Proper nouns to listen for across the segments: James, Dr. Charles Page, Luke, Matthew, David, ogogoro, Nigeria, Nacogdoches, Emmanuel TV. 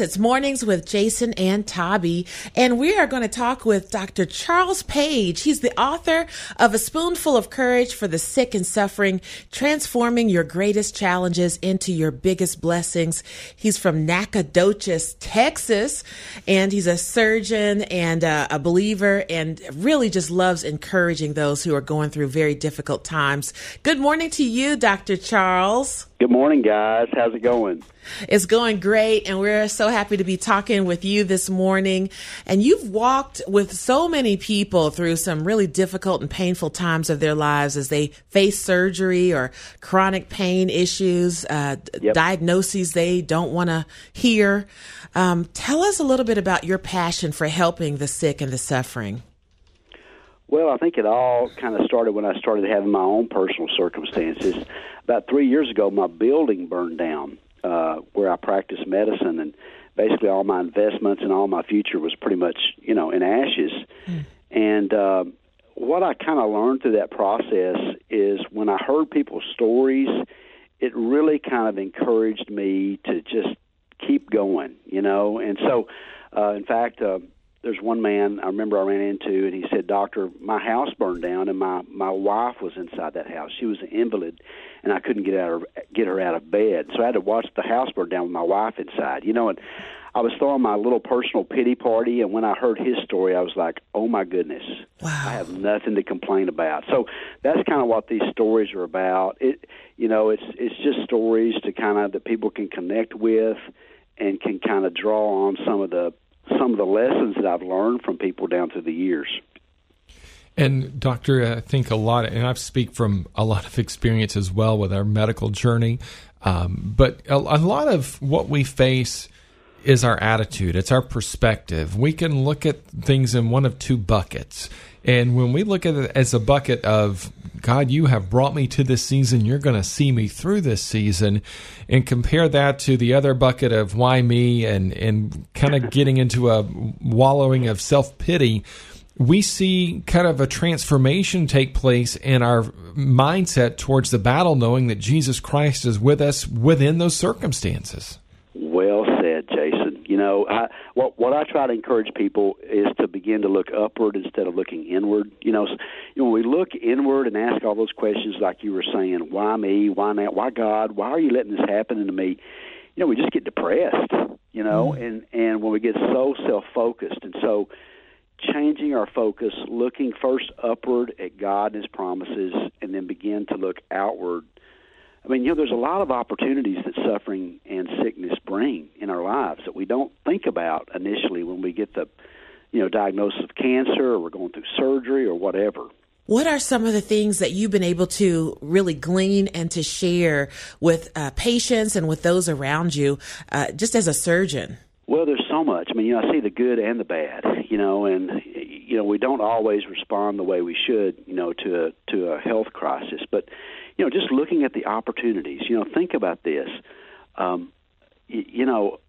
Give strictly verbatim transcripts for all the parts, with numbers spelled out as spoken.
It's Mornings with Jason and Tabi, and we are going to talk with Doctor Charles Page. He's the author of A Spoonful of Courage for the Sick and Suffering, Transforming Your Greatest Challenges into Your Biggest Blessings. He's from Nacogdoches, Texas, and he's a surgeon and uh, a believer and really just loves encouraging those who are going through very difficult times. Good morning to you, Doctor Charles. Good morning, guys. How's it going? It's going great, and we're so happy to be talking with you this morning. And you've walked with so many people through some really difficult and painful times of their lives as they face surgery or chronic pain issues, uh, yep. diagnoses they don't want to hear. Um, tell us a little bit about your passion for helping the sick and the suffering. Well, I think it all kind of started when I started having my own personal circumstances. About three years ago, my building burned down uh, where I practiced medicine, and basically all my investments and all my future was pretty much, you know, in ashes. Mm. And uh, what I kind of learned through that process is when I heard people's stories, it really kind of encouraged me to just keep going, you know. And so, uh, in fact, uh, there's one man I remember I ran into, and he said, "Doctor, my house burned down, and my, my wife was inside that house. She was an invalid, and I couldn't get out of, get her out of bed. So I had to watch the house burn down with my wife inside." You know, and I was throwing my little personal pity party, and when I heard his story, I was like, oh, my goodness. Wow. I have nothing to complain about. So that's kind of what these stories are about. It, you know, it's it's just stories to kind of that people can connect with and can kind of draw on some of the some of the lessons that I've learned from people down through the years. And Doctor, I think a lot, of, and I speak from a lot of experience as well with our medical journey, um, but a, a lot of what we face is our attitude. It's our perspective. We can look at things in one of two buckets. And when we look at it as a bucket of, God, you have brought me to this season, you're going to see me through this season, and compare that to the other bucket of why me and, and kind of getting into a wallowing of self-pity, we see kind of a transformation take place in our mindset towards the battle, knowing that Jesus Christ is with us within those circumstances. Well said, Jason. You know, I, what, what I try to encourage people is to begin to look upward instead of looking inward. You know, so, you know, when we look inward and ask all those questions like you were saying, why me, why now, why God, why are you letting this happen to me? You know, we just get depressed, you know, and, and when we get so self-focused. And so changing our focus, looking first upward at God and His promises, and then begin to look outward. I mean, you know, there's a lot of opportunities that suffering and sickness bring in our lives that we don't think about initially when we get the, you know, diagnosis of cancer, or we're going through surgery or whatever. What are some of the things that you've been able to really glean and to share with uh, patients and with those around you, uh, just as a surgeon? Well, there's so much. I mean, you know, I see the good and the bad, you know, and, you know, we don't always respond the way we should, you know, to a, to a health crisis. But, you know, just looking at the opportunities, you know, think about this. Um, you, you know,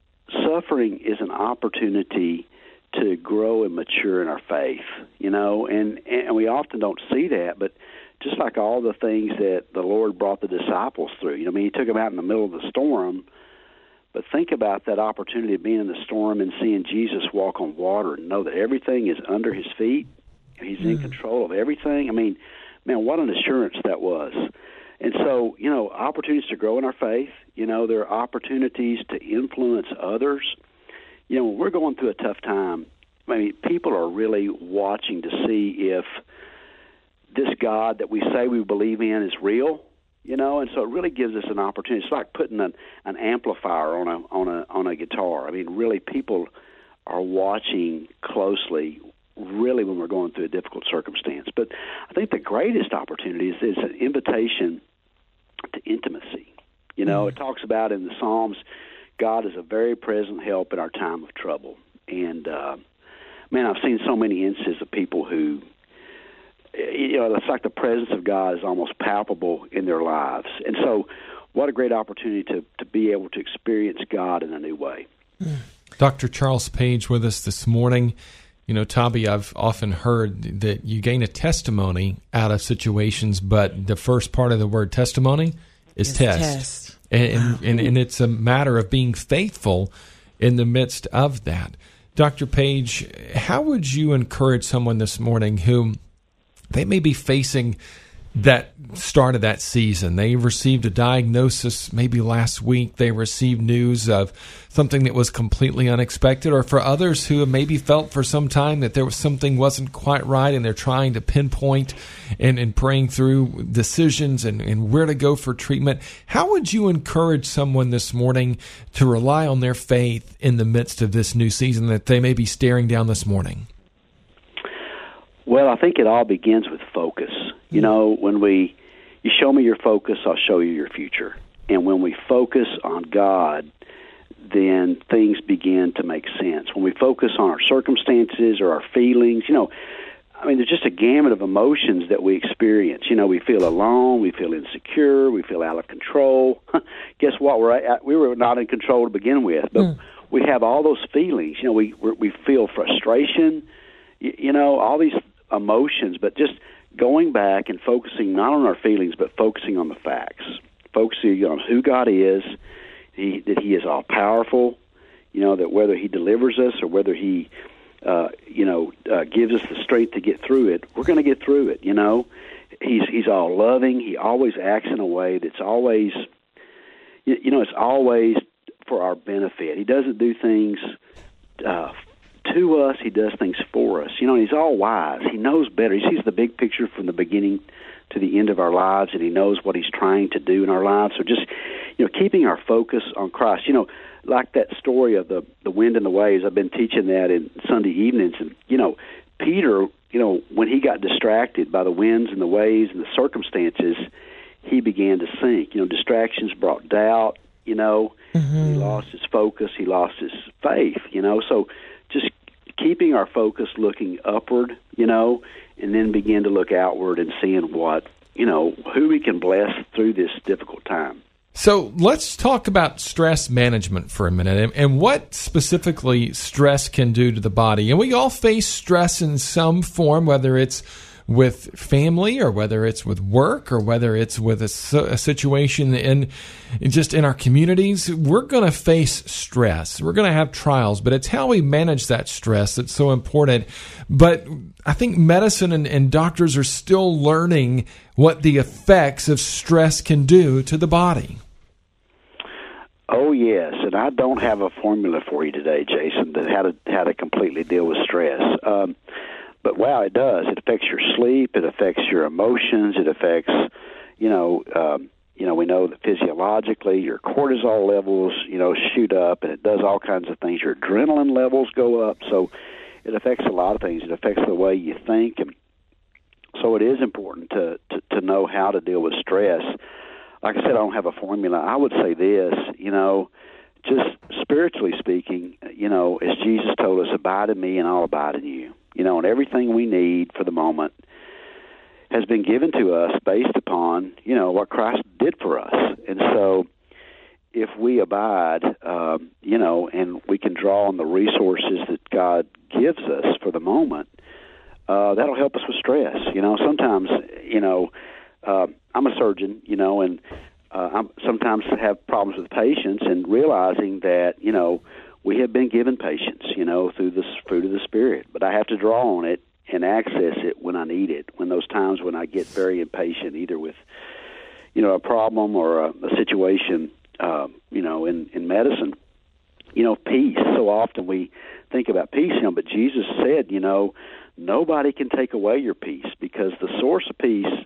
suffering is an opportunity to grow and mature in our faith, you know, and, and we often don't see that, but just like all the things that the Lord brought the disciples through, you know, I mean, He took them out in the middle of the storm. But think about that opportunity of being in the storm and seeing Jesus walk on water and know that everything is under His feet. He's in control of everything. I mean, man, what an assurance that was. And so, you know, opportunities to grow in our faith. You know, there are opportunities to influence others. You know, when we're going through a tough time, I mean, people are really watching to see if this God that we say we believe in is real. You know, and so it really gives us an opportunity. It's like putting an, an amplifier on a on a on a guitar. I mean, really, people are watching closely, really, when we're going through a difficult circumstance. But I think the greatest opportunity is, is an invitation to intimacy. You know, mm-hmm. It talks about in the Psalms, God is a very present help in our time of trouble. And uh, man, I've seen so many instances of people who, you know, it's like the presence of God is almost palpable in their lives. And so what a great opportunity to, to be able to experience God in a new way. Mm. Doctor Charles Page with us this morning. You know, Tabi, I've often heard that you gain a testimony out of situations, but the first part of the word testimony is test. test. And, wow. and, and, and it's a matter of being faithful in the midst of that. Doctor Page, how would you encourage someone this morning who they may be facing that start of that season? They received a diagnosis maybe last week. They received news of something that was completely unexpected. Or for others who have maybe felt for some time that there was something wasn't quite right, and they're trying to pinpoint and, and praying through decisions and, and where to go for treatment. How would you encourage someone this morning to rely on their faith in the midst of this new season that they may be staring down this morning? Well, I think it all begins with focus. You know, when we, you show me your focus, I'll show you your future. And when we focus on God, then things begin to make sense. When we focus on our circumstances or our feelings, you know, I mean, there's just a gamut of emotions that we experience. You know, we feel alone, we feel insecure, we feel out of control. Guess what? We're at, we were not in control to begin with, but mm. we have all those feelings. You know, we we feel frustration, you, you know, all these emotions, but just going back and focusing not on our feelings, but focusing on the facts, focusing on who God is, he, that He is all-powerful, you know, that whether He delivers us or whether He, uh, you know, uh, gives us the strength to get through it, we're going to get through it, you know. He's He's all-loving. He always acts in a way that's always, you, you know, it's always for our benefit. He doesn't do things uh to us, He does things for us. You know, He's all wise. He knows better. He sees the big picture from the beginning to the end of our lives, and He knows what He's trying to do in our lives. So just, you know, keeping our focus on Christ. You know, like that story of the, the wind and the waves, I've been teaching that in Sunday evenings. And, you know, Peter, you know, when he got distracted by the winds and the waves and the circumstances, he began to sink. You know, distractions brought doubt, you know. Mm-hmm. He lost his focus. He lost his faith, you know. So just keeping our focus looking upward, you know, and then begin to look outward and seeing what, you know, who we can bless through this difficult time. So let's talk about stress management for a minute, and, and what specifically stress can do to the body. And we all face stress in some form, whether it's with family or whether it's with work or whether it's with a, a situation in, in just in our communities. We're going to face stress. We're going to have trials, but it's how we manage that stress that's so important. But I think medicine and, and doctors are still learning what the effects of stress can do to the body. Oh, yes, and I don't have a formula for you today, Jason, that how to, how to completely deal with stress. Um But, wow, it does. It affects your sleep. It affects your emotions. It affects, you know, um, you know, we know that physiologically your cortisol levels, you know, shoot up, and it does all kinds of things. Your adrenaline levels go up. So it affects a lot of things. It affects the way you think. And so it is important to, to, to know how to deal with stress. Like I said, I don't have a formula. I would say this, you know, just spiritually speaking, you know, as Jesus told us, abide in me and I'll abide in you. You know, and everything we need for the moment has been given to us based upon, you know, what Christ did for us. And so if we abide, uh, you know, and we can draw on the resources that God gives us for the moment, uh, that'll help us with stress. You know, sometimes, you know, uh, I'm a surgeon, you know, and uh, I'm sometimes have problems with patients and realizing that, you know, we have been given patience, you know, through the fruit of the Spirit. But I have to draw on it and access it when I need it, when those times when I get very impatient, either with, you know, a problem or a, a situation, uh, you know, in, in medicine. You know, peace. So often we think about peace, you know, but Jesus said, you know, nobody can take away your peace because the source of peace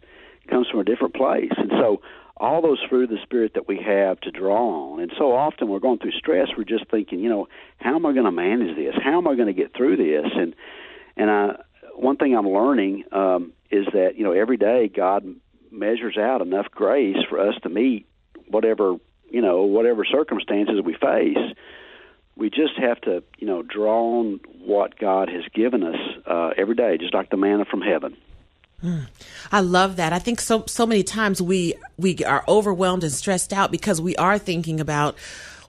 comes from a different place. And so all those fruit of the Spirit that we have to draw on. And so often we're going through stress, we're just thinking, you know, how am I going to manage this? How am I going to get through this? And and I, one thing I'm learning um, is that, you know, every day God measures out enough grace for us to meet whatever, you know, whatever circumstances we face. We just have to, you know, draw on what God has given us uh, every day, just like the manna from heaven. I love that. I think so so many times we we are overwhelmed and stressed out because we are thinking about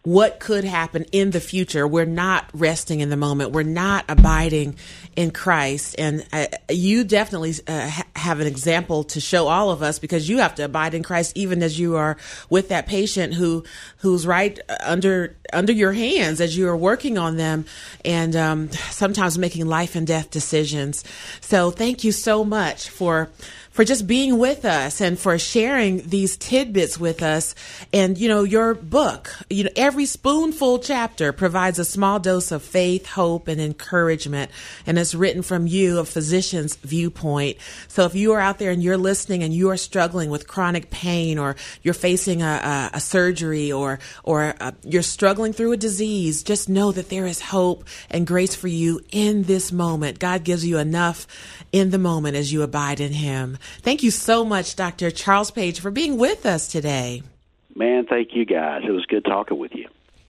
what could happen in the future. We're not resting in the moment. We're not abiding in Christ. And uh, you definitely uh, ha- have an example to show all of us, because you have to abide in Christ even as you are with that patient who who's right under under your hands as you are working on them, and um, sometimes making life and death decisions. So thank you so much for for just being with us and for sharing these tidbits with us. And, you know, your book, you know, every spoonful chapter provides a small dose of faith, hope, and encouragement. And it's written from you, a physician's viewpoint. So if you are out there and you're listening and you are struggling with chronic pain, or you're facing a, a, a surgery, or, or a, you're struggling through a disease, just know that there is hope and grace for you in this moment. God gives you enough in the moment as you abide in Him. Thank you so much, Doctor Charles Page, for being with us today. Man, thank you guys. It was good talking with you.